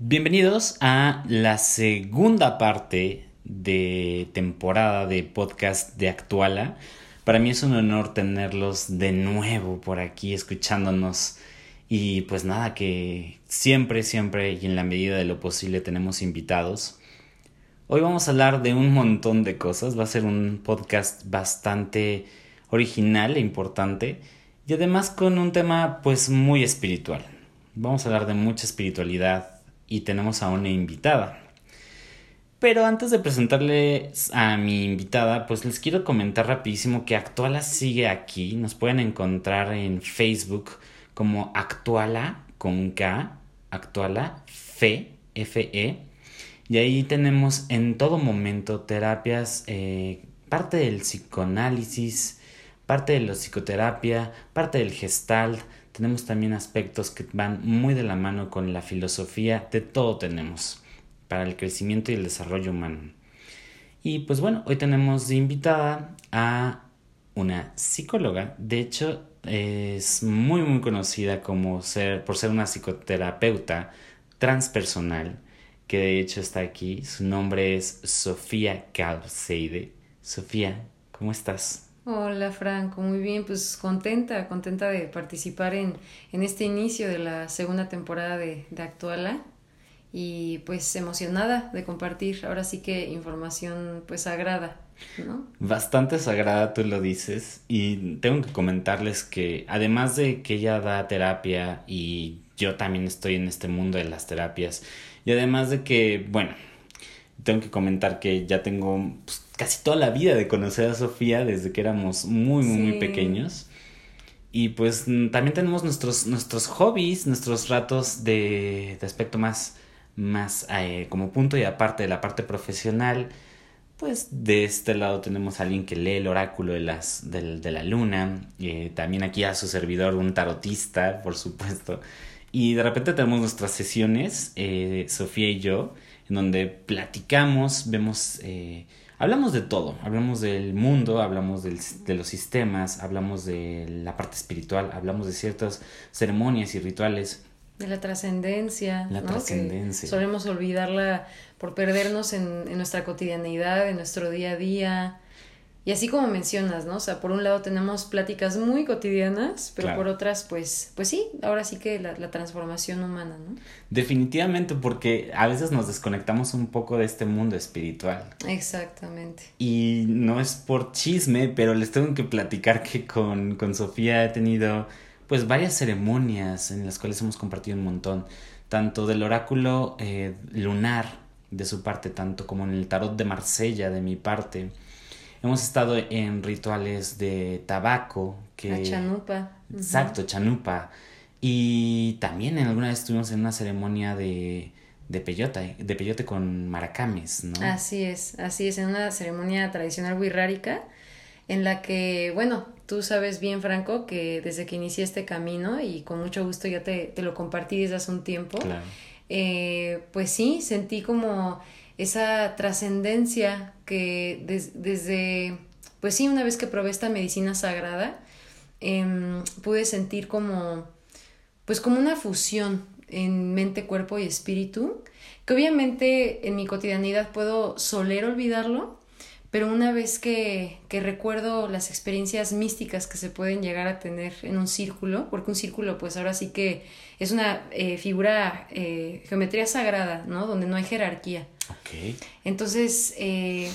Bienvenidos a la segunda parte de temporada de podcast de Actuala. Para mí es un honor tenerlos de nuevo por aquí escuchándonos. Y pues nada, que siempre y en la medida de lo posible tenemos invitados. Hoy vamos a hablar de un montón de cosas. Va a ser un podcast bastante original e importante. Y además con un tema pues muy espiritual. Vamos a hablar de mucha espiritualidad. Y tenemos a una invitada. Pero antes de presentarles a mi invitada, pues les quiero comentar rapidísimo que Actuala sigue aquí. Nos pueden encontrar en Facebook como Actuala con K, Actuala FE. Y ahí tenemos en todo momento terapias, parte del psicoanálisis, parte de la psicoterapia, parte del Gestalt. Tenemos también aspectos que van muy de la mano con la filosofía. De todo tenemos para el crecimiento y el desarrollo humano. Y pues bueno, hoy tenemos de invitada a una psicóloga. De hecho, es muy conocida como por ser una psicoterapeuta transpersonal, que de hecho está aquí. Su nombre es Sofía Calceide. Sofía, ¿cómo estás? Hola Franco, muy bien, pues contenta de participar en este inicio de la segunda temporada de Actuala y pues emocionada de compartir ahora sí que información pues sagrada, ¿no? Bastante sagrada, tú lo dices, y tengo que comentarles que además de que ella da terapia y yo también estoy en este mundo de las terapias y además de que, bueno, tengo que comentar que ya tengo pues, casi toda la vida de conocer a Sofía desde que éramos muy pequeños. Y pues también tenemos nuestros hobbies, nuestros ratos de aspecto más como punto y aparte de la parte profesional. Pues de este lado tenemos a alguien que lee el oráculo de la luna. También aquí a su servidor un tarotista, por supuesto. Y de repente tenemos nuestras sesiones, Sofía y yo, en donde platicamos, vemos, hablamos de todo, hablamos del mundo, hablamos de los sistemas, hablamos de la parte espiritual, hablamos de ciertas ceremonias y rituales. De la trascendencia, ¿no? Que solemos olvidarla por perdernos en nuestra cotidianeidad, en nuestro día a día. Y así como mencionas, ¿no? O sea, por un lado tenemos pláticas muy cotidianas, pero claro, por otras, pues sí, ahora sí que la transformación humana, ¿no? Definitivamente, porque a veces nos desconectamos un poco de este mundo espiritual. Exactamente. Y no es por chisme, pero les tengo que platicar que con Sofía he tenido, pues, varias ceremonias en las cuales hemos compartido un montón, tanto del oráculo lunar de su parte, tanto como en el Tarot de Marsella de mi parte. Hemos estado en rituales de tabaco. La Chanupa. Exacto, Chanupa. Y también alguna vez estuvimos en una ceremonia de peyote con mara'akames, ¿no? Así es, en una ceremonia tradicional wixárika, en la que, bueno, tú sabes bien, Franco, que desde que inicié este camino, y con mucho gusto ya te lo compartí desde hace un tiempo, claro. Pues sí, sentí como esa trascendencia que desde, pues sí, una vez que probé esta medicina sagrada, pude sentir como una fusión en mente, cuerpo y espíritu, que obviamente en mi cotidianidad puedo soler olvidarlo, pero una vez que recuerdo las experiencias místicas que se pueden llegar a tener en un círculo, porque un círculo pues ahora sí que es una figura, geometría sagrada, ¿no? Donde no hay jerarquía. Okay. Entonces,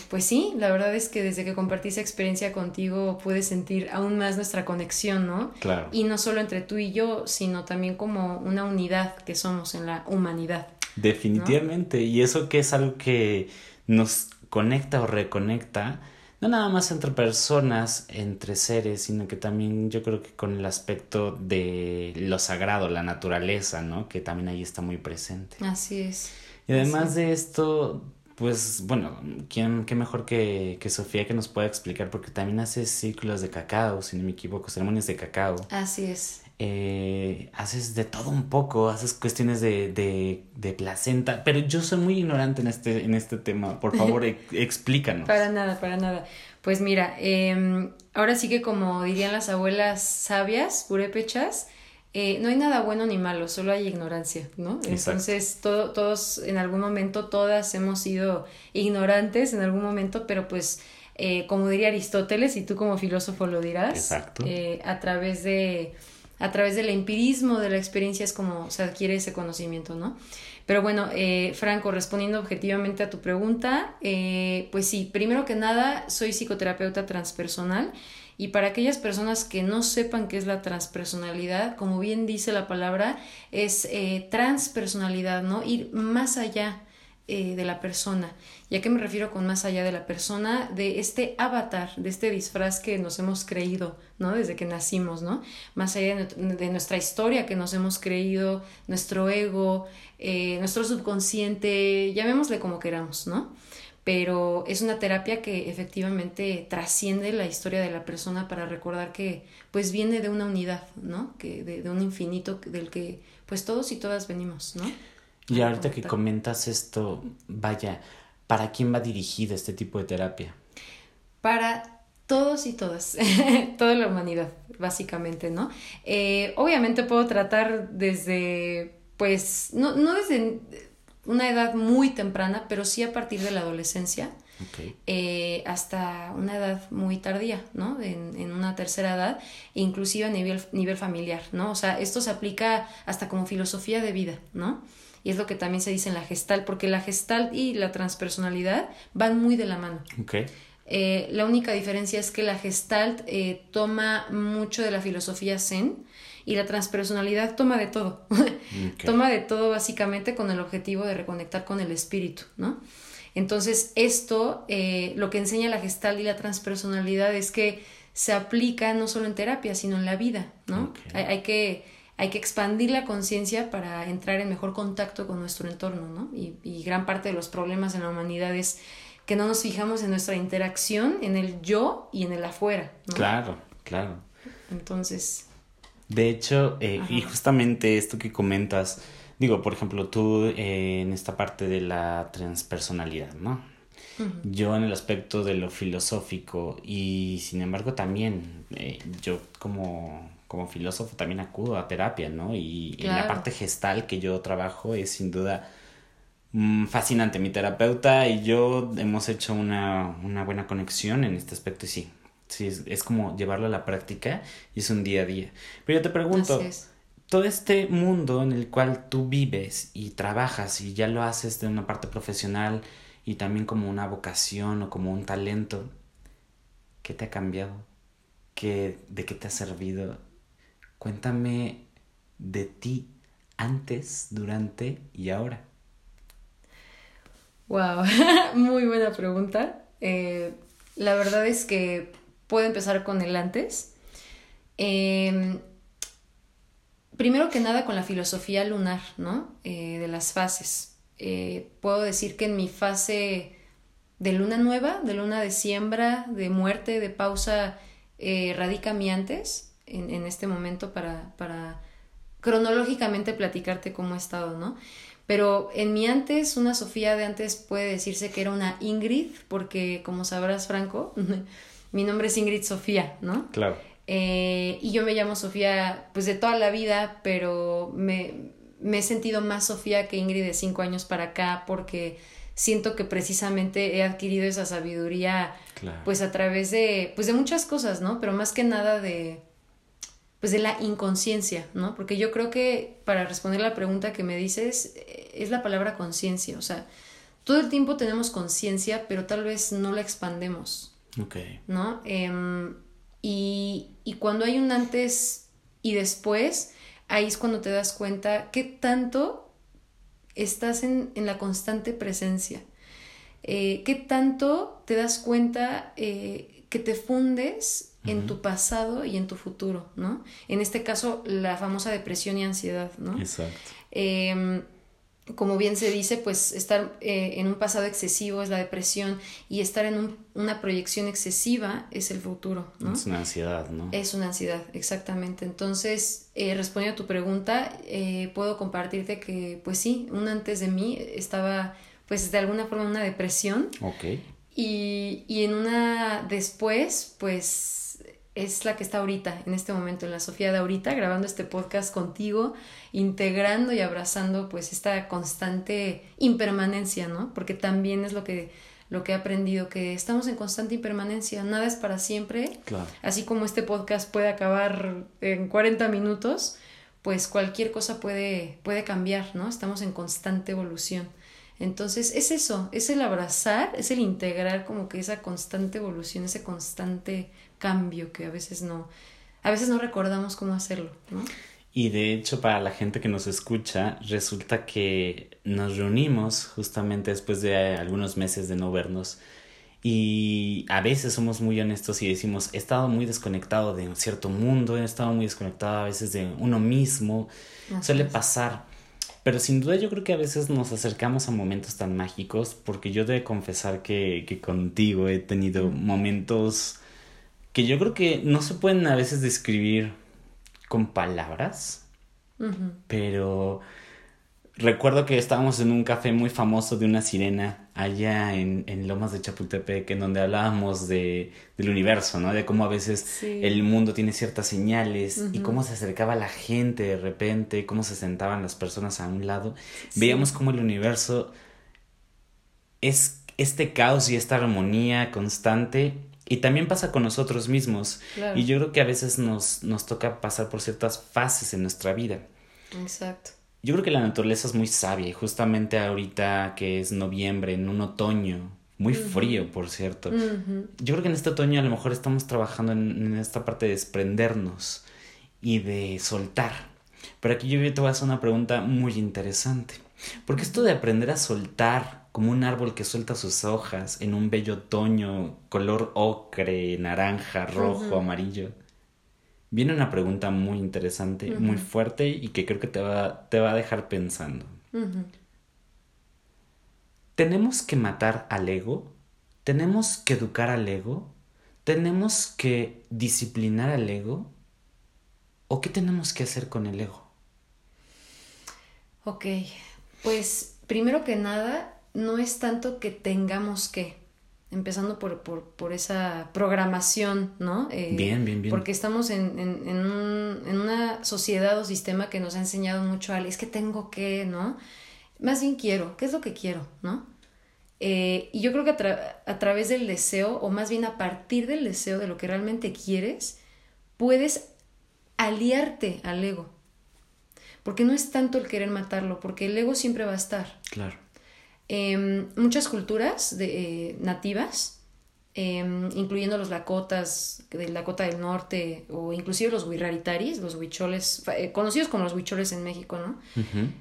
pues sí, la verdad es que desde que compartí esa experiencia contigo pude sentir aún más nuestra conexión, ¿no? Claro. Y no solo entre tú y yo, sino también como una unidad que somos en la humanidad. Definitivamente, ¿no? Y eso que es algo que nos conecta o reconecta, no nada más entre personas, entre seres, sino que también yo creo que con el aspecto de lo sagrado, la naturaleza, ¿no? Que también ahí está muy presente. Así es. Y además de esto, pues, bueno, qué mejor que Sofía que nos pueda explicar, porque también haces ciclos de cacao, si no me equivoco, ceremonias de cacao. Así es. Haces de todo un poco, haces cuestiones de placenta, pero yo soy muy ignorante en este tema, por favor, explícanos. Para nada. Pues mira, ahora sí que como dirían las abuelas sabias, purépechas, No hay nada bueno ni malo, solo hay ignorancia, ¿no? Exacto. Entonces todos en algún momento, todas hemos sido ignorantes en algún momento, pero pues como diría Aristóteles, y tú como filósofo lo dirás, exacto, a través del empirismo, de la experiencia es como se adquiere ese conocimiento, ¿no? Pero bueno, Franco, respondiendo objetivamente a tu pregunta, pues sí, primero que nada, soy psicoterapeuta transpersonal, y para aquellas personas que no sepan qué es la transpersonalidad, como bien dice la palabra, es transpersonalidad, ¿no? Ir más allá de la persona. ¿Y a qué me refiero con más allá de la persona? De este avatar, de este disfraz que nos hemos creído, ¿no? Desde que nacimos, ¿no? Más allá de nuestra historia que nos hemos creído, nuestro ego, nuestro subconsciente, llamémosle como queramos, ¿no? Pero es una terapia que efectivamente trasciende la historia de la persona para recordar que pues viene de una unidad, ¿no? Que de un infinito del que pues todos y todas venimos, ¿no? Y ahorita que comentas esto, vaya, ¿para quién va dirigida este tipo de terapia? Para todos y todas, toda la humanidad, básicamente, ¿no? Obviamente puedo tratar desde, pues, no desde una edad muy temprana, pero sí a partir de la adolescencia, okay, hasta una edad muy tardía, ¿no? En una tercera edad, inclusive a nivel familiar, ¿no? O sea, esto se aplica hasta como filosofía de vida, ¿no? Y es lo que también se dice en la Gestalt, porque la Gestalt y la transpersonalidad van muy de la mano. Okay. La única diferencia es que la Gestalt toma mucho de la filosofía Zen, y la transpersonalidad toma de todo. Okay. Toma de todo básicamente con el objetivo de reconectar con el espíritu, ¿no? Entonces esto, lo que enseña la Gestalt y la transpersonalidad es que se aplica no solo en terapia, sino en la vida, ¿no? Okay. Hay que expandir la conciencia para entrar en mejor contacto con nuestro entorno, ¿no? Y gran parte de los problemas en la humanidad es que no nos fijamos en nuestra interacción, en el yo y en el afuera, ¿no? Claro, claro. Entonces... De hecho, y justamente esto que comentas, digo, por ejemplo, tú en esta parte de la transpersonalidad, ¿no? Uh-huh. Yo en el aspecto de lo filosófico, y sin embargo también yo como filósofo también acudo a terapia, ¿no? Y claro, en la parte gestal que yo trabajo es sin duda fascinante. Mi terapeuta y yo hemos hecho una buena conexión en este aspecto, y sí. Sí, es como llevarlo a la práctica y es un día a día. Pero yo te pregunto, todo este mundo en el cual tú vives y trabajas y ya lo haces de una parte profesional y también como una vocación o como un talento, ¿qué te ha cambiado? ¿De qué te ha servido? Cuéntame de ti antes, durante y ahora. Wow, muy buena pregunta. La verdad es que puedo empezar con el antes. Primero que nada con la filosofía lunar, ¿no? De las fases. Puedo decir que en mi fase de luna nueva, de luna de siembra, de muerte, de pausa, radica mi antes en este momento para cronológicamente platicarte cómo he estado, ¿no? Pero en mi antes, una Sofía de antes puede decirse que era una Ingrid, porque como sabrás, Franco... Mi nombre es Ingrid Sofía, ¿no? Claro. Y yo me llamo Sofía, pues, de toda la vida, pero me he sentido más Sofía que Ingrid de 5 años para acá, porque siento que precisamente he adquirido esa sabiduría, claro, pues, a través de, pues, de muchas cosas, ¿no? Pero más que nada de, pues, de la inconsciencia, ¿no? Porque yo creo que, para responder la pregunta que me dices, es la palabra conciencia. O sea, todo el tiempo tenemos conciencia, pero tal vez no la expandemos. Okay. ¿No? Y cuando hay un antes y después, ahí es cuando te das cuenta qué tanto estás en la constante presencia, qué tanto te das cuenta que te fundes en tu pasado y en tu futuro, ¿no? En este caso, la famosa depresión y ansiedad, ¿no? Exacto. Como bien se dice, pues estar en un pasado excesivo es la depresión, y estar en una proyección excesiva es el futuro, ¿no? Es una ansiedad, ¿no? Es una ansiedad, exactamente. Entonces, respondiendo a tu pregunta, puedo compartirte que, pues sí, un antes de mí estaba, pues, de alguna forma en una depresión. Ok. Y en una después, pues, es la que está ahorita, en este momento, en la Sofía de ahorita, grabando este podcast contigo, integrando y abrazando pues esta constante impermanencia, ¿no? Porque también es lo que he aprendido, que estamos en constante impermanencia, nada es para siempre. Claro. Así como este podcast puede acabar en 40 minutos, pues cualquier cosa puede cambiar, ¿no? Estamos en constante evolución. Entonces es eso, es el abrazar, es el integrar como que esa constante evolución, ese constante cambio que a veces no recordamos cómo hacerlo, ¿no? Y de hecho, para la gente que nos escucha, resulta que nos reunimos justamente después de algunos meses de no vernos y a veces somos muy honestos y decimos, he estado muy desconectado de un cierto mundo, he estado muy desconectado a veces de uno mismo. Así suele pasar, pero sin duda yo creo que a veces nos acercamos a momentos tan mágicos, porque yo debo confesar que contigo he tenido momentos que yo creo que no se pueden a veces describir con palabras, pero recuerdo que estábamos en un café muy famoso de una sirena allá en Lomas de Chapultepec, en donde hablábamos del universo, ¿no? De cómo a veces el mundo tiene ciertas señales y cómo se acercaba la gente de repente, cómo se sentaban las personas a un lado. Sí. Veíamos cómo el universo es este caos y esta armonía constante. Y también pasa con nosotros mismos. Claro. Y yo creo que a veces nos toca pasar por ciertas fases en nuestra vida. Exacto. Yo creo que la naturaleza es muy sabia. Y justamente ahorita que es noviembre, en un otoño muy frío, por cierto. Yo creo que en este otoño a lo mejor estamos trabajando en esta parte de desprendernos y de soltar. Pero aquí yo te voy a hacer una pregunta muy interesante. Porque esto de aprender a soltar, como un árbol que suelta sus hojas en un bello otoño, color ocre, naranja, rojo, amarillo. Viene una pregunta muy interesante, muy fuerte, y que creo que te va a dejar pensando. ¿Tenemos que matar al ego? ¿Tenemos que educar al ego? ¿Tenemos que disciplinar al ego? ¿O qué tenemos que hacer con el ego? Ok, pues primero que nada, no es tanto que tengamos que, empezando por esa programación, ¿no? Bien. Porque estamos en una sociedad o sistema que nos ha enseñado mucho es que tengo que, ¿no? Más bien quiero, ¿qué es lo que quiero, no? Y yo creo que a través del deseo, o más bien a partir del deseo de lo que realmente quieres, puedes aliarte al ego. Porque no es tanto el querer matarlo, porque el ego siempre va a estar. Claro. Muchas culturas nativas, incluyendo los Lakotas, de Lakota del Norte, o inclusive los huiraritaris, los huicholes, conocidos como los huicholes en México, ¿no?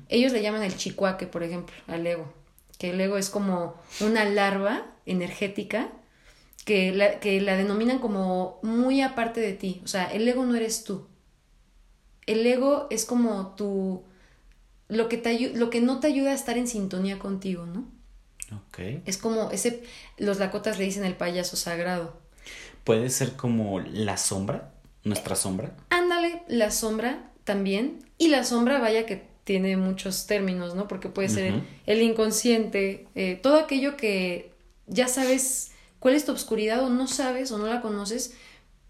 Ellos le llaman el chiquaque, por ejemplo, al ego, que el ego es como una larva energética que la denominan como muy aparte de ti. O sea, el ego no eres tú, el ego es como tu... lo que no te ayuda a estar en sintonía contigo, ¿no? Okay. Es como ese... Los Lakotas le dicen el payaso sagrado. ¿Puede ser como la sombra? ¿Nuestra sombra? Ándale, la sombra también. Y la sombra, vaya que tiene muchos términos, ¿no? Porque puede ser el inconsciente, todo aquello que ya sabes cuál es tu obscuridad, o no sabes, o no la conoces,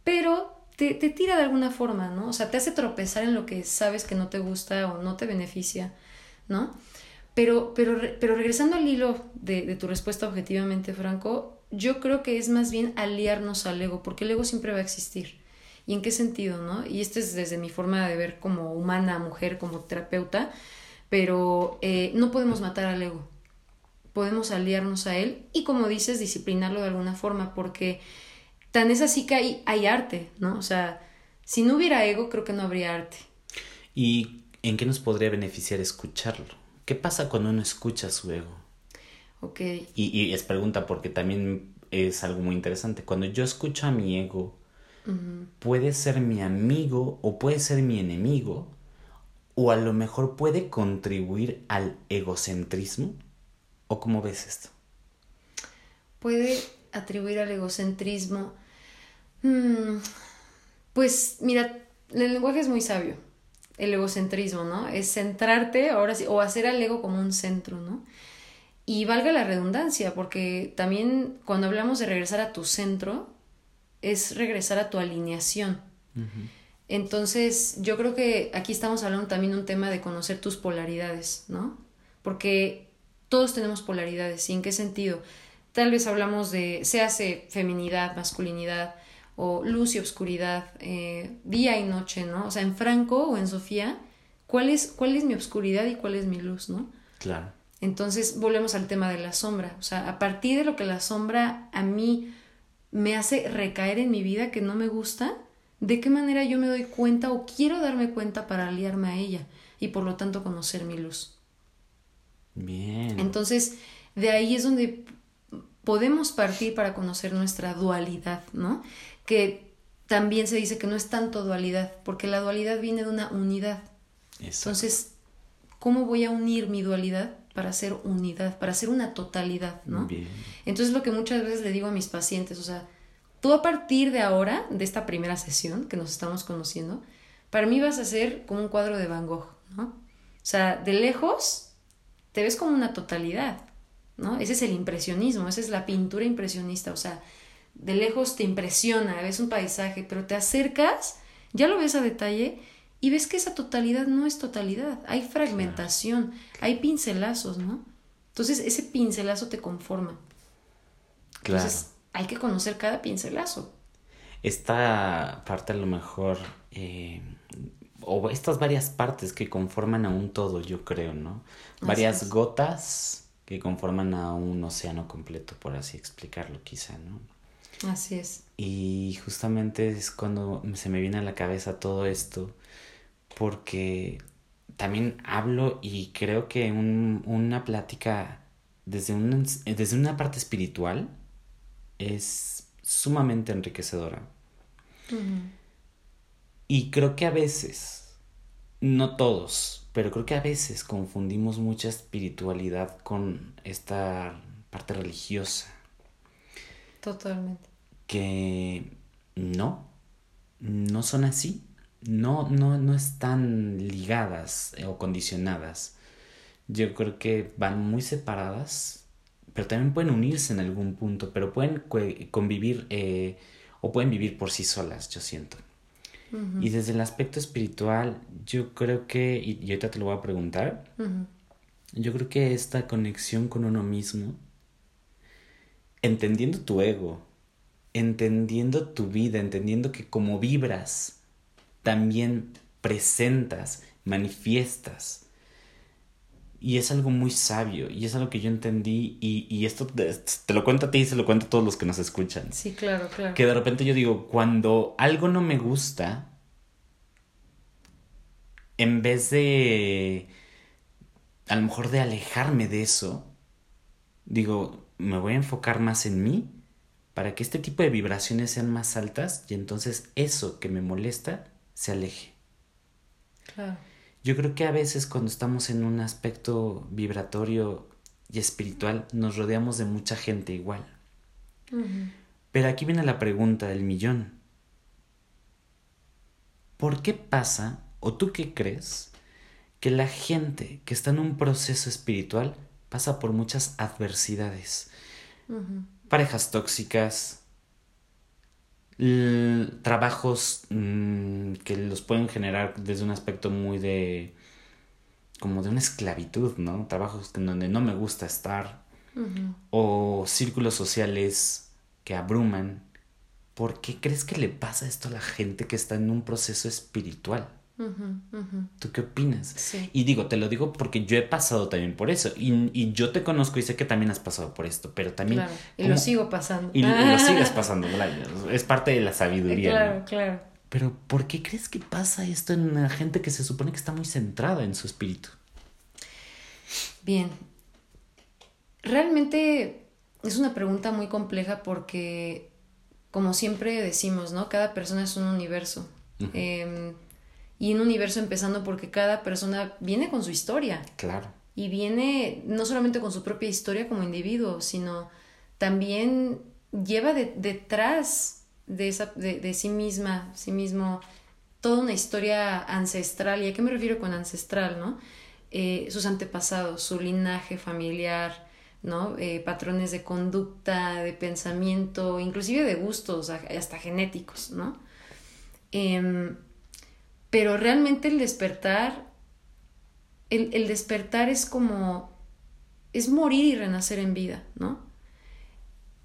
pero... Te tira de alguna forma, ¿no? O sea, te hace tropezar en lo que sabes que no te gusta o no te beneficia, ¿no? Pero regresando al hilo de tu respuesta objetivamente, Franco, yo creo que es más bien aliarnos al ego, porque el ego siempre va a existir. ¿Y en qué sentido, no? Y esto es desde mi forma de ver como humana, mujer, como terapeuta, pero no podemos matar al ego. Podemos aliarnos a él y, como dices, disciplinarlo de alguna forma, porque... Tan es así que hay arte, ¿no? O sea, si no hubiera ego, creo que no habría arte. ¿Y en qué nos podría beneficiar escucharlo? ¿Qué pasa cuando uno escucha su ego? Ok. Y es pregunta porque también es algo muy interesante. Cuando yo escucho a mi ego, puede ser mi amigo o puede ser mi enemigo, o a lo mejor puede contribuir al egocentrismo. ¿O cómo ves esto? Puede... atribuir al egocentrismo. Pues mira, el lenguaje es muy sabio, el egocentrismo, ¿no? Es centrarte, ahora sí, o hacer al ego como un centro, ¿no? Y valga la redundancia, porque también cuando hablamos de regresar a tu centro, es regresar a tu alineación. Uh-huh. Entonces, yo creo que aquí estamos hablando también de un tema de conocer tus polaridades, ¿no? Porque todos tenemos polaridades. ¿Y en qué sentido? Tal vez hablamos de, se hace feminidad, masculinidad, o luz y oscuridad, día y noche, ¿no? O sea, en Franco o en Sofía, ¿cuál es mi oscuridad y cuál es mi luz, ¿no? Claro. Entonces, volvemos al tema de la sombra. O sea, a partir de lo que la sombra a mí me hace recaer en mi vida, que no me gusta, ¿de qué manera yo me doy cuenta o quiero darme cuenta para aliarme a ella? Y por lo tanto, conocer mi luz. Bien. Entonces, de ahí es donde podemos partir para conocer nuestra dualidad, ¿no? Que también se dice que no es tanto dualidad, porque la dualidad viene de una unidad. Exacto. Entonces, ¿cómo voy a unir mi dualidad para ser unidad, para ser una totalidad, ¿no? Bien. Entonces, lo que muchas veces le digo a mis pacientes, o sea, tú a partir de ahora, de esta primera sesión que nos estamos conociendo, para mí vas a ser como un cuadro de Van Gogh, ¿no? O sea, de lejos te ves como una totalidad, ¿no? Ese es el impresionismo, esa es la pintura impresionista, o sea, de lejos te impresiona, ves un paisaje, pero te acercas, ya lo ves a detalle y ves que esa totalidad no es totalidad, hay fragmentación, claro. Hay pincelazos, ¿no? Entonces ese pincelazo te conforma. Claro. Entonces hay que conocer cada pincelazo. Esta parte a lo mejor, o estas varias partes que conforman a un todo, yo creo, ¿no? Varias gotas que conforman a un océano completo, por así explicarlo quizá, ¿no? Así es. Y justamente es cuando se me viene a la cabeza todo esto, porque también hablo y creo que una plática desde una parte espiritual es sumamente enriquecedora. Uh-huh. Y creo que a veces, no todos, pero creo que a veces confundimos mucha espiritualidad con esta parte religiosa. Totalmente. Que no son así, no están ligadas o condicionadas. Yo creo que van muy separadas, pero también pueden unirse en algún punto, pero pueden convivir o pueden vivir por sí solas, yo siento. Uh-huh. Y desde el aspecto espiritual, yo creo que, y ahorita te lo voy a preguntar, uh-huh. Yo creo que esta conexión con uno mismo, entendiendo tu ego, entendiendo tu vida, entendiendo que como vibras, también presentas, manifiestas. Y es algo muy sabio, y es algo que yo entendí, y esto te lo cuento a ti y se lo cuento a todos los que nos escuchan. Sí, claro, claro. Que de repente yo digo, cuando algo no me gusta, en vez de, a lo mejor de alejarme de eso, digo, me voy a enfocar más en mí para que este tipo de vibraciones sean más altas y entonces eso que me molesta se aleje. Claro. Yo creo que a veces cuando estamos en un aspecto vibratorio y espiritual nos rodeamos de mucha gente igual. Uh-huh. Pero aquí viene la pregunta del millón. ¿Por qué pasa, o tú qué crees, que la gente que está en un proceso espiritual pasa por muchas adversidades? Uh-huh. Parejas tóxicas, trabajos que los pueden generar desde un aspecto muy de, como de una esclavitud, ¿no? Trabajos en donde no me gusta estar, uh-huh. O círculos sociales que abruman. ¿Por qué crees que le pasa esto a la gente que está en un proceso espiritual? Uh-huh, uh-huh. ¿Tú qué opinas? Sí. Y digo, te lo digo porque yo he pasado también por eso y yo te conozco y sé que también has pasado por esto, pero también... Claro. Y lo sigo pasando. Y lo sigues pasando, es parte de la sabiduría. Claro, ¿no? Claro. Pero ¿por qué crees que pasa esto en la gente que se supone que está muy centrada en su espíritu? Bien. Realmente es una pregunta muy compleja porque, como siempre decimos, ¿no? Cada persona es un universo. Uh-huh. Y un universo empezando porque cada persona viene con su historia. Claro. Y viene no solamente con su propia historia como individuo, sino también lleva detrás de sí mismo, toda una historia ancestral. ¿Y a qué me refiero con ancestral, no? Sus antepasados, su linaje familiar, ¿no? Patrones de conducta, de pensamiento, inclusive de gustos, hasta genéticos, ¿no? Pero realmente el despertar, el despertar es como, es morir y renacer en vida, ¿no?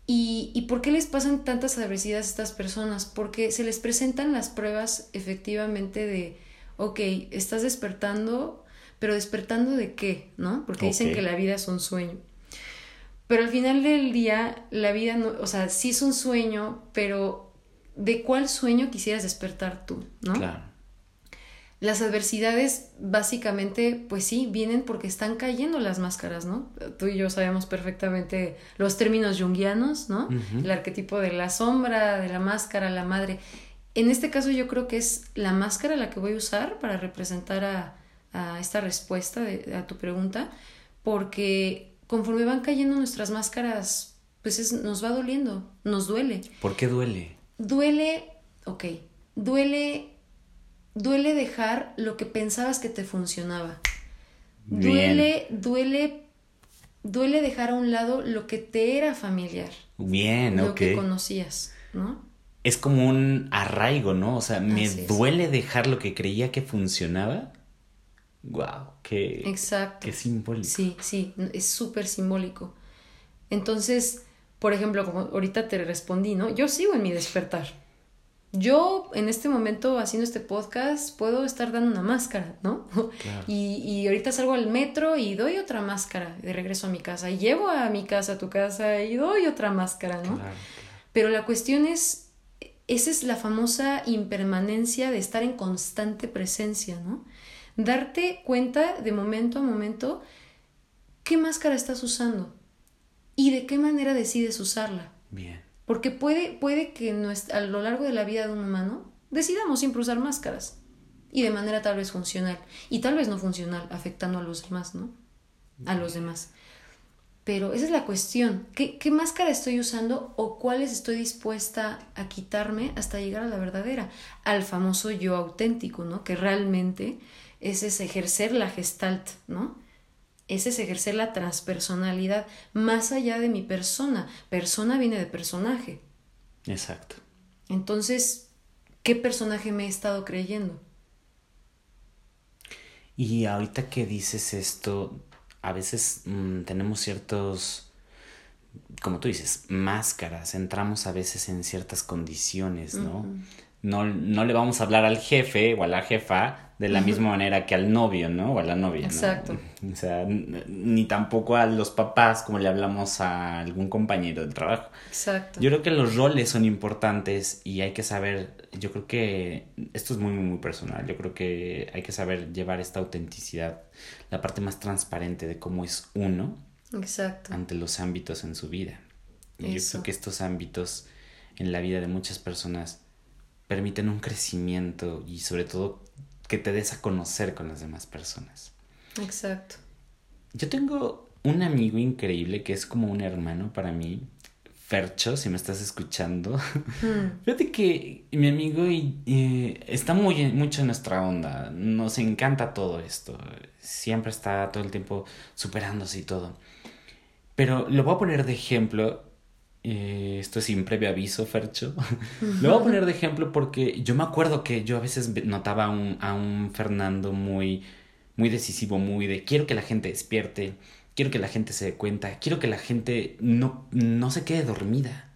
¿Y por qué les pasan tantas adversidades a estas personas? Porque se les presentan las pruebas efectivamente de, ok, estás despertando, pero ¿despertando de qué? ¿No? Porque dicen que la vida es un sueño. Pero al final del día, la vida, no, o sea, sí es un sueño, pero ¿de cuál sueño quisieras despertar tú? ¿No? Claro. Las adversidades, básicamente, pues sí, vienen porque están cayendo las máscaras, ¿no? Tú y yo sabemos perfectamente los términos junguianos, ¿no? Uh-huh. El arquetipo de la sombra, de la máscara, la madre. En este caso yo creo que es la máscara la que voy a usar para representar a esta respuesta a tu pregunta, porque conforme van cayendo nuestras máscaras, pues nos va doliendo, nos duele. ¿Por qué duele? Duele dejar lo que pensabas que te funcionaba. Duele dejar a un lado lo que te era familiar. Bien, lo que conocías, ¿no? Es como un arraigo, ¿no? O sea, me duele dejar lo que creía que funcionaba. Wow, qué simbólico. Sí, es súper simbólico. Entonces, por ejemplo, como ahorita te respondí, ¿no? Yo sigo en mi despertar. Yo, en este momento, haciendo este podcast, puedo estar dando una máscara, ¿no? Claro. Y ahorita salgo al metro y doy otra máscara de regreso a mi casa. Y llevo a mi casa, a tu casa, y doy otra máscara, ¿no? Claro. Pero la cuestión es, esa es la famosa impermanencia de estar en constante presencia, ¿no? Darte cuenta de momento a momento qué máscara estás usando y de qué manera decides usarla. Bien. Porque puede que a lo largo de la vida de un humano decidamos siempre usar máscaras y de manera tal vez funcional y tal vez no funcional, afectando a los demás, ¿no? A los demás. Pero esa es la cuestión. ¿Qué máscara estoy usando o cuáles estoy dispuesta a quitarme hasta llegar a la verdadera? Al famoso yo auténtico, ¿no? Que realmente es ejercer la Gestalt, ¿no? Ese es ejercer la transpersonalidad más allá de mi persona. Persona viene de personaje. Exacto. Entonces, ¿qué personaje me he estado creyendo? Y ahorita que dices esto, a veces tenemos ciertos, como tú dices, máscaras. Entramos a veces en ciertas condiciones, ¿no? Uh-huh. No le vamos a hablar al jefe o a la jefa de la misma manera que al novio, ¿no? O a la novia, ¿no? Exacto. O sea, ni tampoco a los papás como le hablamos a algún compañero del trabajo. Exacto. Yo creo que los roles son importantes y hay que saber, yo creo que esto es muy, muy, muy personal. Yo creo que hay que saber llevar esta autenticidad, la parte más transparente de cómo es uno. Exacto. Ante los ámbitos en su vida. Y yo creo que estos ámbitos en la vida de muchas personas permiten un crecimiento y sobre todo que te des a conocer con las demás personas. Exacto. Yo tengo un amigo increíble que es como un hermano para mí, Fercho, si me estás escuchando. Mm. Fíjate que mi amigo está mucho en nuestra onda, nos encanta todo esto, siempre está todo el tiempo superándose y todo. Pero lo voy a poner de ejemplo, esto es sin previo aviso, Fercho. Lo voy a poner de ejemplo porque yo me acuerdo que yo a veces notaba a un Fernando muy, muy decisivo, muy de quiero que la gente despierte, quiero que la gente se dé cuenta, quiero que la gente no se quede dormida.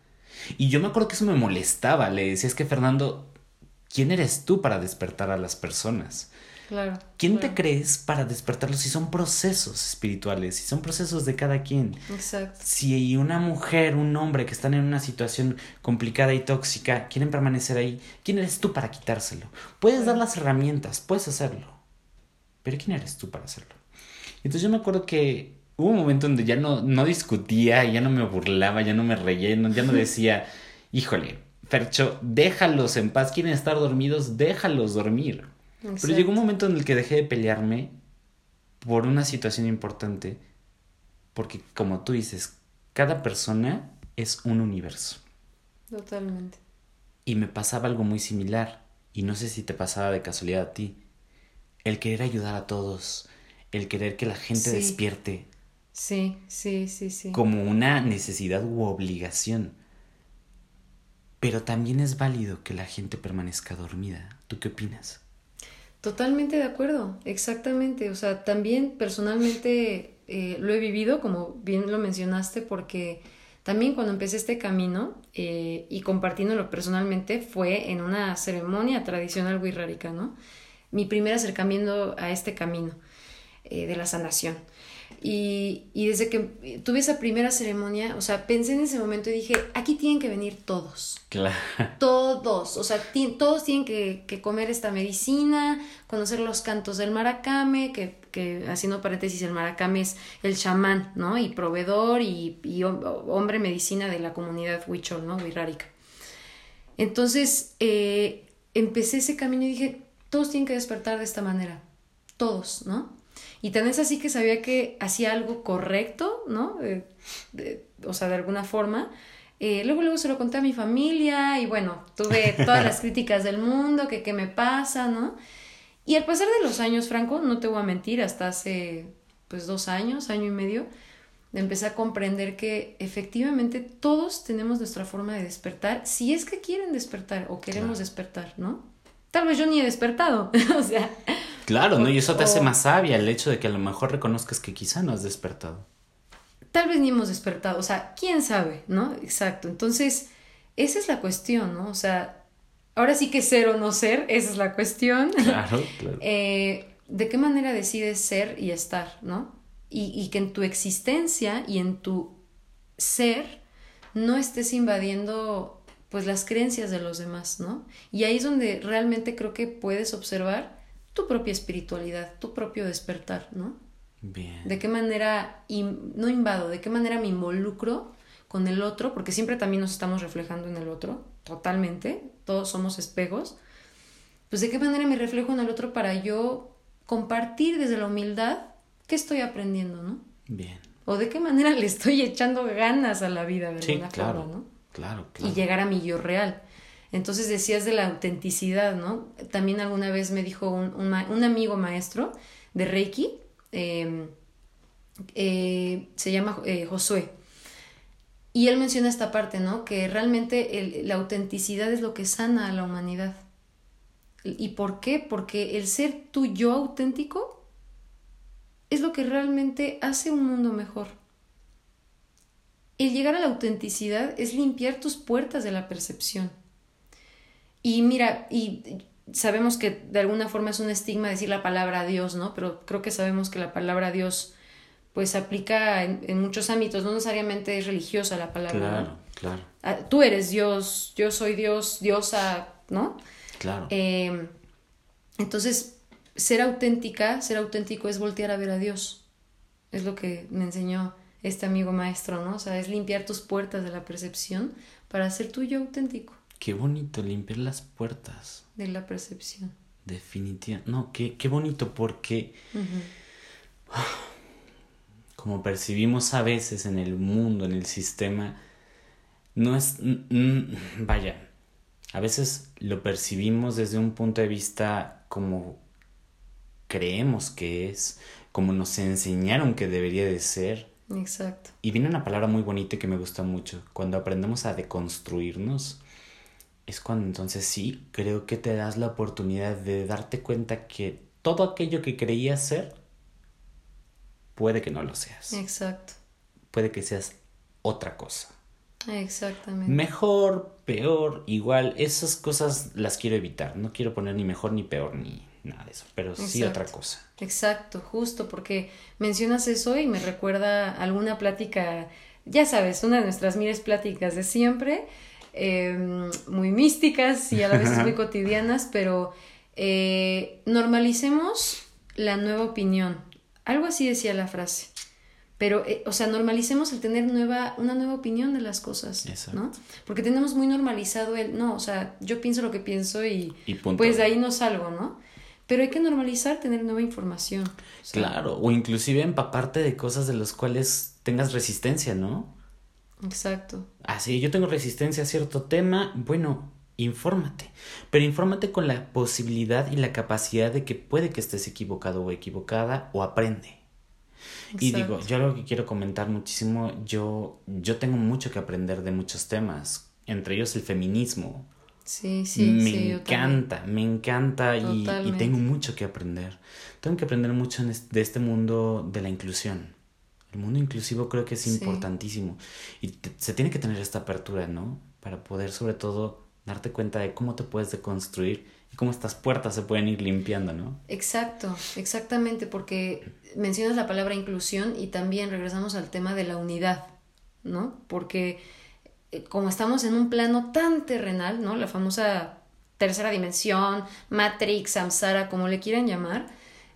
Y yo me acuerdo que eso me molestaba. Le decía, es que Fernando, ¿quién eres tú para despertar a las personas? Claro, ¿Quién te crees para despertarlos si son procesos espirituales, si son procesos de cada quien? Exacto. Si una mujer, un hombre que están en una situación complicada y tóxica quieren permanecer ahí, ¿quién eres tú para quitárselo? Puedes dar las herramientas, puedes hacerlo, pero ¿quién eres tú para hacerlo? Entonces yo me acuerdo que hubo un momento donde ya no discutía, ya no me burlaba, ya no me reía, ya no decía, híjole, Fercho, déjalos en paz, quieren estar dormidos, déjalos dormir. Pero exacto. Llegó un momento en el que dejé de pelearme por una situación importante, porque como tú dices, cada persona es un universo. Totalmente. Y me pasaba algo muy similar, y no sé si te pasaba de casualidad a ti, el querer ayudar a todos, el querer que la gente despierte, Sí, sí, sí, sí. Como una necesidad u obligación. Pero también es válido que la gente permanezca dormida. ¿Tú qué opinas? Totalmente de acuerdo, exactamente. O sea, también personalmente lo he vivido, como bien lo mencionaste, porque también cuando empecé este camino y compartiéndolo personalmente fue en una ceremonia tradicional wixárika, ¿no? Mi primer acercamiento a este camino de la sanación. Y desde que tuve esa primera ceremonia, o sea, pensé en ese momento y dije, aquí tienen que venir todos. Claro. Todos, o sea, todos tienen que comer esta medicina, conocer los cantos del mara'akame, que haciendo paréntesis, el mara'akame es el chamán, ¿no? Y proveedor y hombre medicina de la comunidad huichol, ¿no? Wixárika. Entonces, empecé ese camino y dije, todos tienen que despertar de esta manera. Todos, ¿no? Y tan es así que sabía que hacía algo correcto, ¿no? O sea, de alguna forma. Luego se lo conté a mi familia y bueno, tuve todas las críticas del mundo, que qué me pasa, ¿no? Y al pasar de los años, Franco, no te voy a mentir, hasta hace pues 2 años, año y medio, empecé a comprender que efectivamente todos tenemos nuestra forma de despertar, si es que quieren despertar o queremos despertar, ¿no? Tal vez yo ni he despertado, o sea... Claro, ¿no? Y eso te hace más sabia el hecho de que a lo mejor reconozcas que quizá no has despertado. Tal vez ni hemos despertado, o sea, quién sabe, ¿no? Exacto, entonces, esa es la cuestión, ¿no? O sea, ahora sí que ser o no ser, esa es la cuestión. Claro, claro. ¿De qué manera decides ser y estar, ¿no? Y que en tu existencia y en tu ser no estés invadiendo, pues, las creencias de los demás, ¿no? Y ahí es donde realmente creo que puedes observar tu propia espiritualidad, tu propio despertar, ¿no? Bien. ¿De qué manera no invado, de qué manera me involucro con el otro? Porque siempre también nos estamos reflejando en el otro, totalmente, todos somos espejos. Pues, ¿de qué manera me reflejo en el otro para yo compartir desde la humildad qué estoy aprendiendo, ¿no? Bien. O de qué manera le estoy echando ganas a la vida, de alguna forma, ¿no? Claro, claro. Y llegar a mi yo real. Entonces decías de la autenticidad, ¿no? También alguna vez me dijo un amigo maestro de Reiki, se llama Josué, y él menciona esta parte, ¿no? Que realmente la autenticidad es lo que sana a la humanidad. ¿Y por qué? Porque el ser tu yo auténtico es lo que realmente hace un mundo mejor. El llegar a la autenticidad es limpiar tus puertas de la percepción. Y mira, y sabemos que de alguna forma es un estigma decir la palabra Dios, ¿no? Pero creo que sabemos que la palabra Dios pues aplica en muchos ámbitos, no necesariamente es religiosa la palabra. Claro, claro. Ah, tú eres Dios, yo soy Dios, diosa, ¿no? Claro. Entonces, ser auténtica, ser auténtico es voltear a ver a Dios. Es lo que me enseñó este amigo maestro, ¿no? O sea, es limpiar tus puertas de la percepción para ser tú y yo auténtico. Qué bonito, limpiar las puertas. De la percepción. Definitiva. No, qué bonito, porque... Uh-huh. Como percibimos a veces en el mundo, en el sistema, no es... Vaya, a veces lo percibimos desde un punto de vista como creemos que es, como nos enseñaron que debería de ser. Exacto. Y viene una palabra muy bonita que me gusta mucho. Cuando aprendemos a deconstruirnos... Es cuando entonces sí, creo que te das la oportunidad de darte cuenta que todo aquello que creías ser, puede que no lo seas. Exacto. Puede que seas otra cosa. Exactamente. Mejor, peor, igual, esas cosas las quiero evitar. No quiero poner ni mejor, ni peor, ni nada de eso, pero exacto. Sí otra cosa. Exacto, justo, porque mencionas eso y me recuerda alguna plática, ya sabes, una de nuestras miles pláticas de siempre... muy místicas y a la vez muy cotidianas, pero normalicemos la nueva opinión, algo así decía la frase, pero o sea, normalicemos el tener una nueva opinión de las cosas. Exacto. ¿No? Porque tenemos muy normalizado el no, o sea, yo pienso lo que pienso y pues de ahí no salgo, ¿no? Pero hay que normalizar tener nueva información, o sea, claro, o inclusive empaparte de cosas de las cuales tengas resistencia, ¿no? Exacto. Así, yo tengo resistencia a cierto tema, bueno, infórmate. Pero infórmate con la posibilidad y la capacidad de que puede que estés equivocado o equivocada, o aprende. Exacto. Y digo, yo algo que quiero comentar muchísimo, yo tengo mucho que aprender de muchos temas, entre ellos el feminismo. Sí, sí, me encanta y tengo mucho que aprender. Tengo que aprender mucho de este mundo de la inclusión. El mundo inclusivo creo que es importantísimo. Y se tiene que tener esta apertura, ¿no? Para poder, sobre todo, darte cuenta de cómo te puedes deconstruir y cómo estas puertas se pueden ir limpiando, ¿no? Exacto, exactamente, porque mencionas la palabra inclusión y también regresamos al tema de la unidad, ¿no? Porque como estamos en un plano tan terrenal, ¿no? La famosa tercera dimensión, Matrix, Samsara, como le quieran llamar,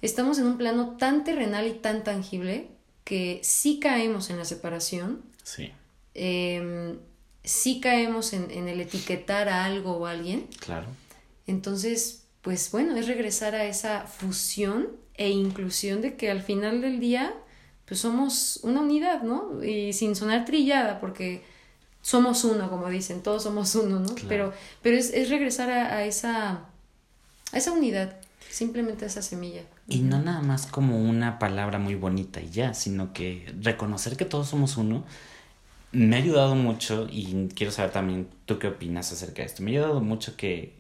estamos en un plano tan terrenal y tan tangible que sí caemos en la separación, sí caemos en el etiquetar a algo o a alguien. Claro. Entonces, pues bueno, es regresar a esa fusión e inclusión de que al final del día, pues somos una unidad, ¿no? Y sin sonar trillada, porque somos uno, como dicen, todos somos uno, ¿no? Claro. Pero es regresar a esa unidad, simplemente a esa semilla. Y no nada más como una palabra muy bonita y ya, sino que reconocer que todos somos uno me ha ayudado mucho, y quiero saber también tú qué opinas acerca de esto. Me ha ayudado mucho que,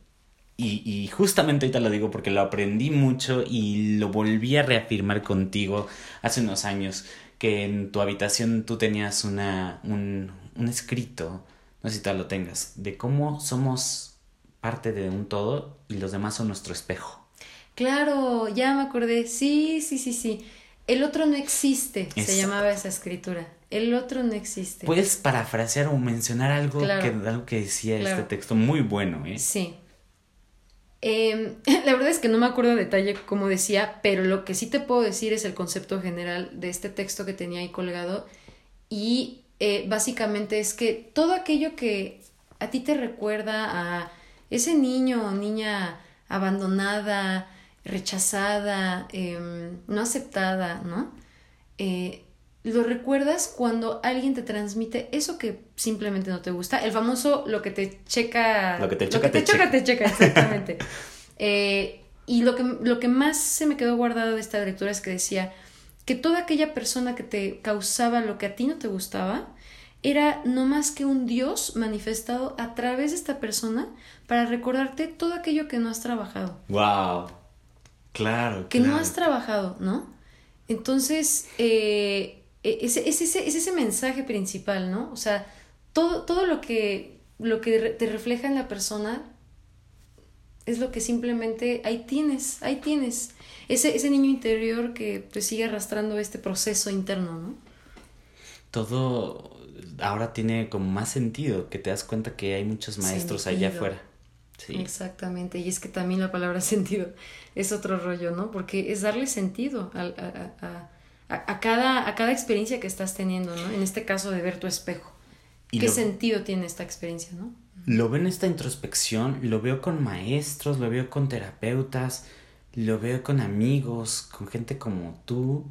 y justamente ahorita lo digo porque lo aprendí mucho y lo volví a reafirmar contigo hace unos años, que en tu habitación tú tenías un escrito, no sé si todavía lo tengas, de cómo somos parte de un todo y los demás son nuestro espejo. Claro, ya me acordé. Sí. El otro no existe, exacto, se llamaba esa escritura. El otro no existe. ¿Puedes parafrasear o mencionar algo, claro, algo que decía, claro, este texto? Muy bueno, ¿eh? Sí. La verdad es que no me acuerdo a detalle cómo decía, pero lo que sí te puedo decir es el concepto general de este texto que tenía ahí colgado. Y básicamente es que todo aquello que a ti te recuerda a ese niño o niña abandonada, rechazada, no aceptada, ¿no? Lo recuerdas cuando alguien te transmite eso que simplemente no te gusta. El famoso lo que te checa, exactamente. Y lo que más se me quedó guardado de esta lectura es que decía que toda aquella persona que te causaba lo que a ti no te gustaba era no más que un Dios manifestado a través de esta persona para recordarte todo aquello que no has trabajado. ¡Wow! Claro. Que no has trabajado, ¿no? Entonces, es ese mensaje principal, ¿no? O sea, todo lo que te refleja en la persona es lo que simplemente ahí tienes. Ese niño interior que pues, sigue arrastrando este proceso interno, ¿no? Todo ahora tiene como más sentido, que te das cuenta que hay muchos maestros sentido allá afuera. Sí. Exactamente, y es que también la palabra sentido es otro rollo, ¿no? Porque es darle sentido a cada experiencia que estás teniendo, ¿no? En este caso de ver tu espejo. ¿Qué sentido tiene esta experiencia, no? Lo veo en esta introspección, lo veo con maestros, lo veo con terapeutas, lo veo con amigos, con gente como tú.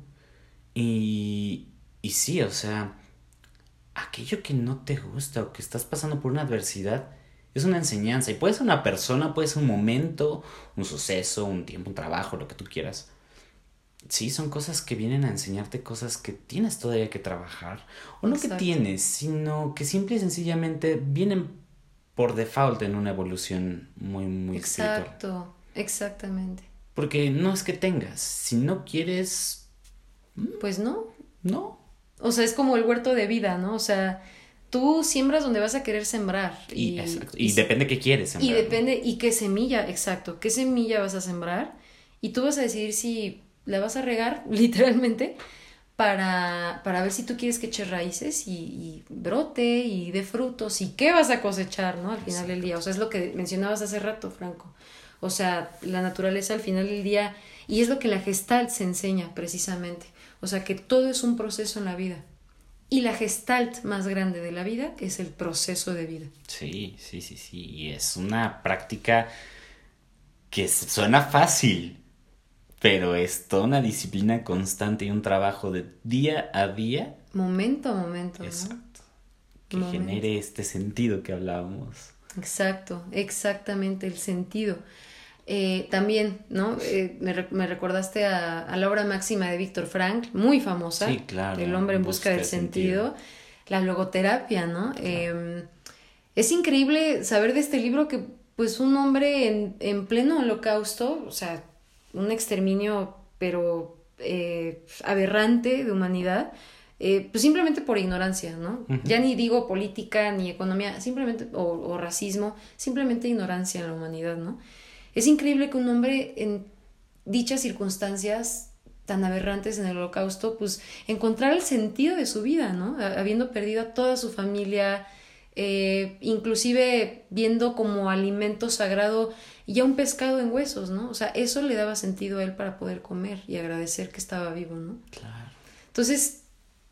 Y sí, o sea, aquello que no te gusta o que estás pasando por una adversidad es una enseñanza. Y puede ser una persona, puede ser un momento, un suceso, un tiempo, un trabajo, lo que tú quieras. Sí, son cosas que vienen a enseñarte cosas que tienes todavía que trabajar. O no, exacto, que tienes, sino que simple y sencillamente vienen por default en una evolución muy, muy espiritual. Exacto, exactamente. Porque no es que tengas, si no quieres, pues no. No. O sea, es como el huerto de vida, ¿no? O sea, tú siembras donde vas a querer sembrar. Y depende qué quieres sembrar. Y depende, ¿no? Y qué semilla, exacto, qué semilla vas a sembrar. Y tú vas a decidir si la vas a regar, literalmente, para ver si tú quieres que eche raíces y brote y dé frutos y qué vas a cosechar, ¿no? Al final, exacto, del día. O sea, es lo que mencionabas hace rato, Franco. O sea, la naturaleza al final del día, y es lo que la Gestalt se enseña precisamente. O sea, que todo es un proceso en la vida. Y la Gestalt más grande de la vida es el proceso de vida. Sí. Y es una práctica que suena fácil, pero es toda una disciplina constante y un trabajo de día a día. Momento a momento, exacto, ¿no? Que momento genere este sentido que hablábamos. Exacto, exactamente, el sentido. También, ¿no? Me recordaste a la obra máxima de Viktor Frankl, muy famosa, sí, claro, El hombre en busca del sentido, la logoterapia, ¿no? Claro. Es increíble saber de este libro que, pues, un hombre en pleno holocausto, o sea, un exterminio, pero aberrante de humanidad, pues simplemente por ignorancia, ¿no? Uh-huh. Ya ni digo política, ni economía, simplemente, o racismo, simplemente ignorancia en la humanidad, ¿no? Es increíble que un hombre en dichas circunstancias tan aberrantes en el holocausto, pues encontrara el sentido de su vida, ¿no? Habiendo perdido a toda su familia, inclusive viendo como alimento sagrado ya un pescado en huesos, ¿no? O sea, eso le daba sentido a él para poder comer y agradecer que estaba vivo, ¿no? Claro. Entonces,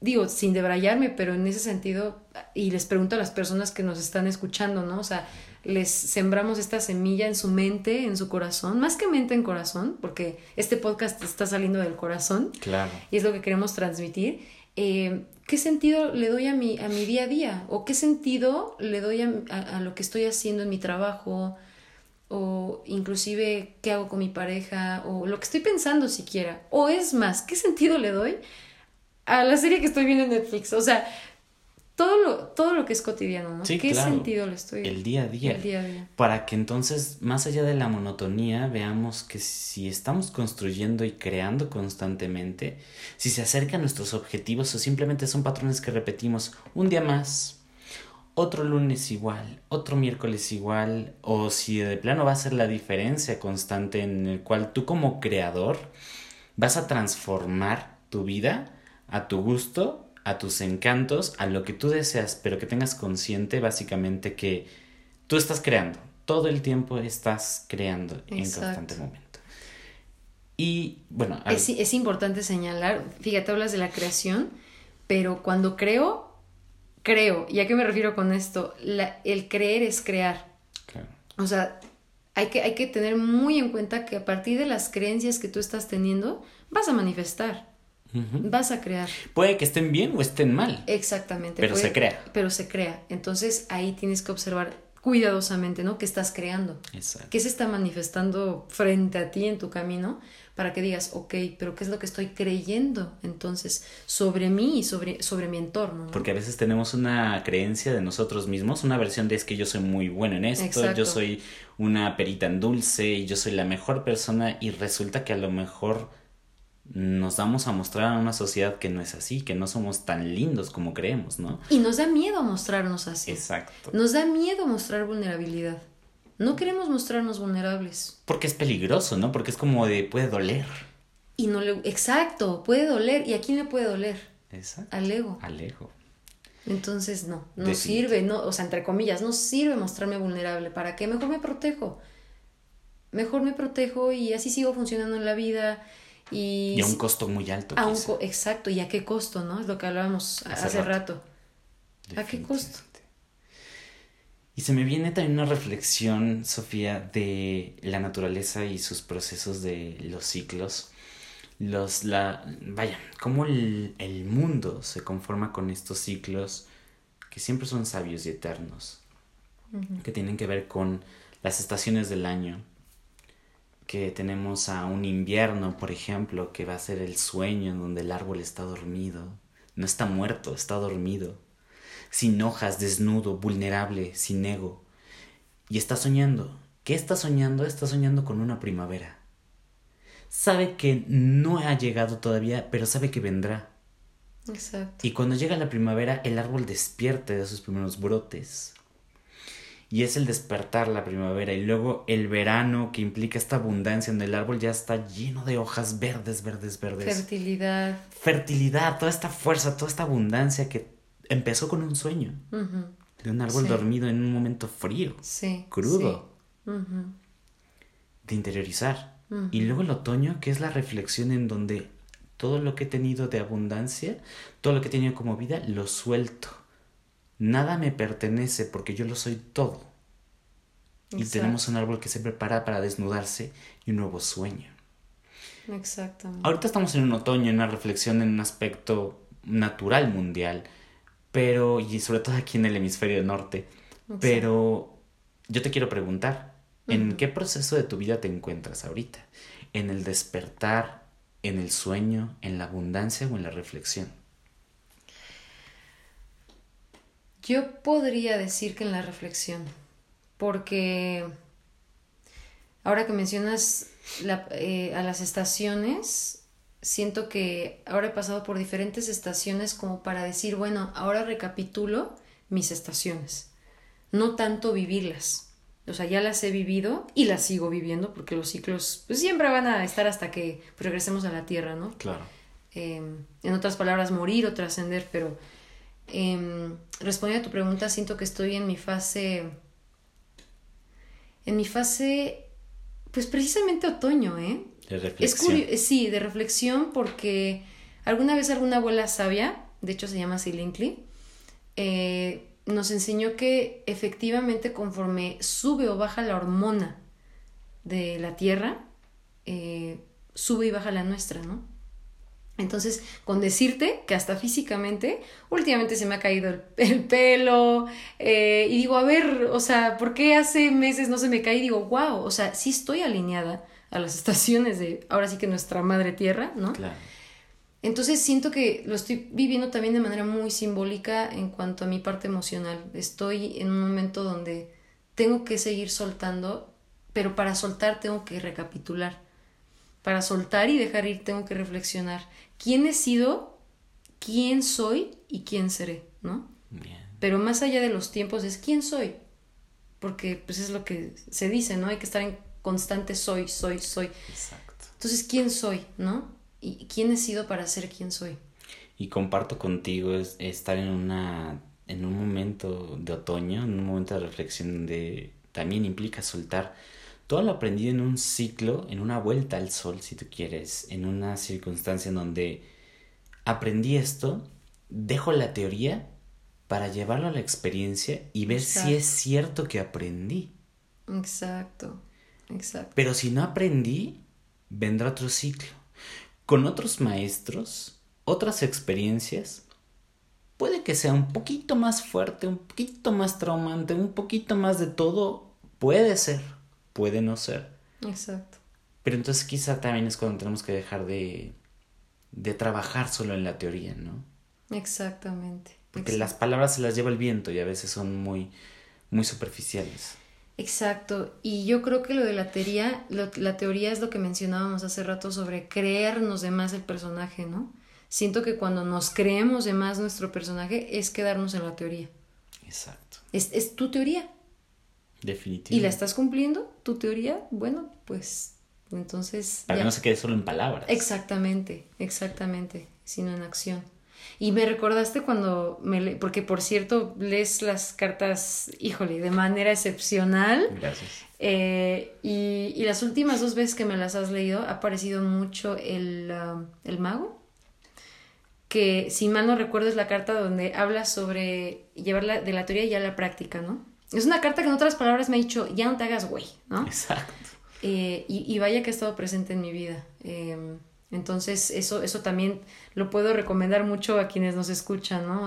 digo, sin debrayarme, pero en ese sentido, y les pregunto a las personas que nos están escuchando, ¿no? O sea, les sembramos esta semilla en su mente, en su corazón, más que mente, en corazón, porque este podcast está saliendo del corazón. Claro. Y es lo que queremos transmitir. ¿Qué sentido le doy a mi día a día? ¿O qué sentido le doy a lo que estoy haciendo en mi trabajo? O inclusive, ¿qué hago con mi pareja? O lo que estoy pensando siquiera. O es más, ¿qué sentido le doy a la serie que estoy viendo en Netflix? O sea, todo lo que es cotidiano, ¿no? Sí, ¿qué sentido le estoy dando? El día a día. Para que entonces, más allá de la monotonía, veamos que si estamos construyendo y creando constantemente, si se acercan nuestros objetivos o simplemente son patrones que repetimos un día más, otro lunes igual, otro miércoles igual, o si de plano va a ser la diferencia constante en el cual tú como creador vas a transformar tu vida a tu gusto, a tus encantos, a lo que tú deseas, pero que tengas consciente básicamente que tú estás creando, todo el tiempo estás creando. Exacto. En constante momento. Y bueno, es importante señalar, fíjate, hablas de la creación, pero cuando creo, ¿y a qué me refiero con esto? El creer es crear. Claro. O sea, hay que tener muy en cuenta que a partir de las creencias que tú estás teniendo, vas a manifestar. Uh-huh. Vas a crear. Puede que estén bien o estén mal. Exactamente. Pero se crea. Entonces ahí tienes que observar cuidadosamente, ¿no? ¿Qué estás creando? Exacto. ¿Qué se está manifestando frente a ti en tu camino? Para que digas, ok, pero ¿qué es lo que estoy creyendo entonces sobre mí y sobre mi entorno, ¿no? Porque a veces tenemos una creencia de nosotros mismos, una versión de es que yo soy muy bueno en esto. Exacto. Yo soy una perita en dulce, yo soy la mejor persona, y resulta que a lo mejor nos damos a mostrar a una sociedad que no es así, que no somos tan lindos como creemos, ¿no? Y nos da miedo mostrarnos así. Exacto. Nos da miedo mostrar vulnerabilidad. No queremos mostrarnos vulnerables. Porque es peligroso, ¿no? Porque es como de, puede doler. Y no le... Exacto, puede doler. ¿Y a quién le puede doler? Exacto. Al ego. Entonces no sirve, no, o sea, entre comillas, no sirve mostrarme vulnerable. ¿Para qué? Mejor me protejo. Y así sigo funcionando en la vida. Y a un costo muy alto. Exacto, ¿y a qué costo, no? Es lo que hablábamos hace rato. ¿A qué costo? Y se me viene también una reflexión, Sofía, de la naturaleza y sus procesos, de los ciclos. Cómo el mundo se conforma con estos ciclos que siempre son sabios y eternos. Uh-huh. Que tienen que ver con las estaciones del año. Que tenemos a un invierno, por ejemplo, que va a ser el sueño en donde el árbol está dormido. No está muerto, está dormido. Sin hojas, desnudo, vulnerable, sin ego. Y está soñando. ¿Qué está soñando? Está soñando con una primavera. Sabe que no ha llegado todavía, pero sabe que vendrá. Exacto. Y cuando llega la primavera, el árbol despierta de sus primeros brotes. Y es el despertar la primavera, y luego el verano, que implica esta abundancia en el árbol, ya está lleno de hojas verdes. Fertilidad, toda esta fuerza, toda esta abundancia que empezó con un sueño. Uh-huh. De un árbol dormido en un momento frío, crudo, uh-huh, de interiorizar. Uh-huh. Y luego el otoño, que es la reflexión en donde todo lo que he tenido de abundancia, todo lo que he tenido como vida, lo suelto. Nada me pertenece porque yo lo soy todo. Exacto. Y tenemos un árbol que se prepara para desnudarse y un nuevo sueño. Exactamente. Ahorita estamos en un otoño, en una reflexión, en un aspecto natural mundial, pero, y sobre todo aquí en el hemisferio norte. Exacto. Pero yo te quiero preguntar, ¿En qué proceso de tu vida te encuentras ahorita? ¿En el despertar, en el sueño, en la abundancia o en la reflexión? Yo podría decir que en la reflexión, porque ahora que mencionas a las estaciones, siento que ahora he pasado por diferentes estaciones como para decir, bueno, ahora recapitulo mis estaciones, no tanto vivirlas, o sea, ya las he vivido y las sigo viviendo porque los ciclos pues, siempre van a estar hasta que regresemos a la Tierra, ¿no? Claro. En otras palabras, morir o trascender, pero... respondiendo a tu pregunta, siento que estoy en mi fase pues precisamente otoño, de reflexión. Sí, de reflexión, porque alguna vez alguna abuela sabia, de hecho se llama Silinkly, nos enseñó que efectivamente conforme sube o baja la hormona de la tierra, sube y baja la nuestra, ¿no? Entonces, con decirte que hasta físicamente, últimamente se me ha caído el pelo, y digo, a ver, o sea, ¿por qué hace meses no se me cae? Y digo, wow, o sea, sí estoy alineada a las estaciones de, ahora sí que nuestra madre tierra, ¿no? Claro. Entonces siento que lo estoy viviendo también de manera muy simbólica en cuanto a mi parte emocional. Estoy en un momento donde tengo que seguir soltando, pero para soltar tengo que recapitular. Para soltar y dejar ir tengo que reflexionar. ¿Quién he sido? ¿Quién soy? ¿Y quién seré? ¿No? Bien. Pero más allá de los tiempos es ¿quién soy? Porque pues es lo que se dice, ¿no? Hay que estar en constante soy, soy, soy. Exacto. Entonces, ¿quién soy? ¿No? ¿Y quién he sido para ser quién soy? Y comparto contigo es estar en un momento de otoño, en un momento de reflexión donde también implica soltar. Todo lo aprendido en un ciclo, en una vuelta al sol, si tú quieres, en una circunstancia en donde aprendí esto, dejo la teoría para llevarlo a la experiencia y ver exacto. Si es cierto que aprendí. Exacto, exacto. Pero si no aprendí, vendrá otro ciclo. Con otros maestros, otras experiencias, puede que sea un poquito más fuerte, un poquito más traumante, un poquito más de todo, puede ser. Puede no ser. Exacto. Pero entonces quizá también es cuando tenemos que dejar de trabajar solo en la teoría, ¿no? Exactamente. Porque las palabras se las lleva el viento y a veces son muy, muy superficiales. Exacto. Y yo creo que lo de la teoría es lo que mencionábamos hace rato sobre creernos de más el personaje, ¿no? Siento que cuando nos creemos de más nuestro personaje es quedarnos en la teoría. Exacto. Es tu teoría. Definitivamente. ¿Y la estás cumpliendo? ¿Tu teoría? Bueno, pues entonces... Para que no se quede solo en palabras. Exactamente, exactamente, sino en acción. Y me recordaste cuando porque por cierto, lees las cartas, híjole, de manera excepcional. Gracias. Y las últimas 2 veces que me las has leído ha aparecido mucho el mago, que si mal no recuerdo es la carta donde habla sobre llevarla de la teoría ya a la práctica, ¿no? Es una carta que en otras palabras me ha dicho, ya no te hagas güey, ¿no? Exacto. Y vaya que ha estado presente en mi vida. Entonces, eso también lo puedo recomendar mucho a quienes nos escuchan, ¿no?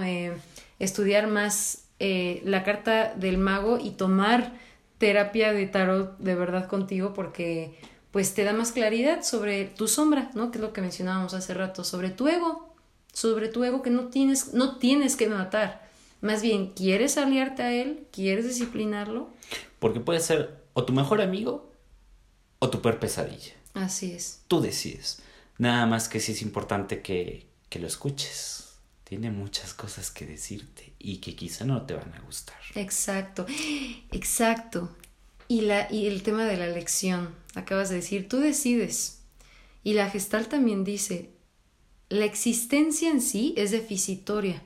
Estudiar más la carta del mago y tomar terapia de tarot de verdad contigo porque, pues, te da más claridad sobre tu sombra, ¿no? Que es lo que mencionábamos hace rato, sobre tu ego que no tienes que matar. Más bien, ¿quieres aliarte a él? ¿Quieres disciplinarlo? Porque puede ser o tu mejor amigo o tu peor pesadilla. Así es. Tú decides. Nada más que sí es importante que lo escuches. Tiene muchas cosas que decirte y que quizá no te van a gustar. Exacto, exacto. Y el tema de la elección. Acabas de decir, tú decides. Y la Gestalt también dice, la existencia en sí es deficitoria.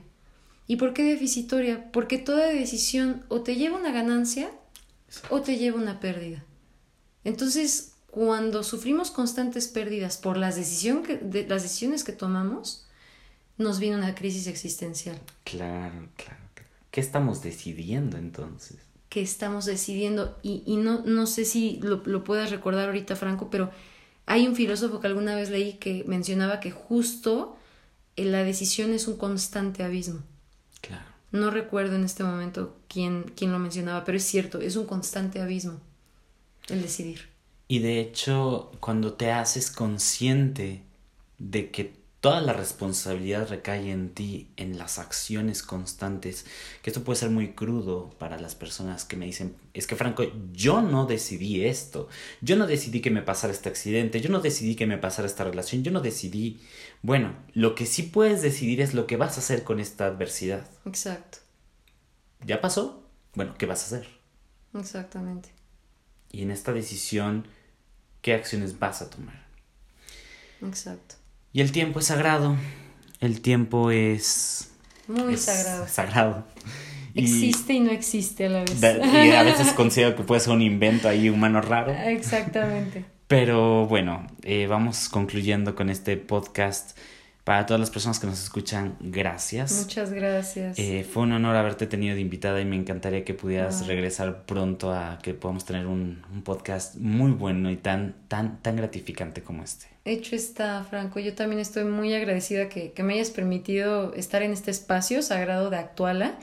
¿Y por qué deficitoria? Porque toda decisión o te lleva una ganancia o te lleva una pérdida. Entonces, cuando sufrimos constantes pérdidas por las decisiones que tomamos, nos viene una crisis existencial. Claro, claro, claro. ¿Qué estamos decidiendo entonces? ¿Qué estamos decidiendo? Y no sé si lo puedas recordar ahorita, Franco, pero hay un filósofo que alguna vez leí que mencionaba que justo la decisión es un constante abismo. Claro. No recuerdo en este momento quién lo mencionaba, pero es cierto, es un constante abismo. El decidir. Y de hecho, cuando te haces consciente de que toda la responsabilidad recae en ti, en las acciones constantes, que esto puede ser muy crudo para las personas que me dicen, es que Franco, yo no decidí esto, yo no decidí que me pasara este accidente, yo no decidí que me pasara esta relación, yo no decidí. Bueno, lo que sí puedes decidir es lo que vas a hacer con esta adversidad. Exacto. ¿Ya pasó? Bueno, ¿qué vas a hacer? Exactamente. Y en esta decisión, ¿qué acciones vas a tomar? Exacto. Y el tiempo es sagrado. El tiempo es... Muy sagrado. Existe y no existe a la vez. Y a veces considero que puede ser un invento ahí humano raro. Exactamente. Pero bueno, vamos concluyendo con este podcast. Para todas las personas que nos escuchan, gracias. Muchas gracias. Fue un honor haberte tenido de invitada y me encantaría que pudieras regresar pronto a que podamos tener un podcast muy bueno y tan gratificante como este. Hecho está, Franco. Yo también estoy muy agradecida que me hayas permitido estar en este espacio sagrado de Actuala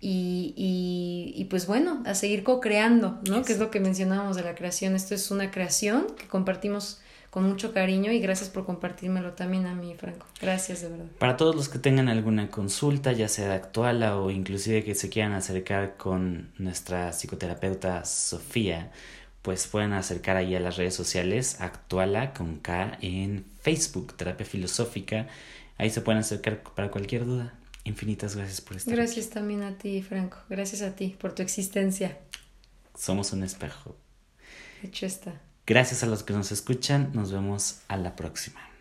y pues bueno, a seguir co-creando, ¿no? Yes. Que es lo que mencionábamos de la creación. Esto es una creación que compartimos con mucho cariño y gracias por compartírmelo también a mí, Franco. Gracias, de verdad. Para todos los que tengan alguna consulta, ya sea de Actuala o inclusive que se quieran acercar con nuestra psicoterapeuta Sofía, pues pueden acercar ahí a las redes sociales, Actuala con K en Facebook, Terapia Filosófica. Ahí se pueden acercar para cualquier duda. Infinitas gracias por estar aquí. También a ti, Franco. Gracias a ti por tu existencia. Somos un espejo. Hecho está. Gracias a los que nos escuchan. Nos vemos a la próxima.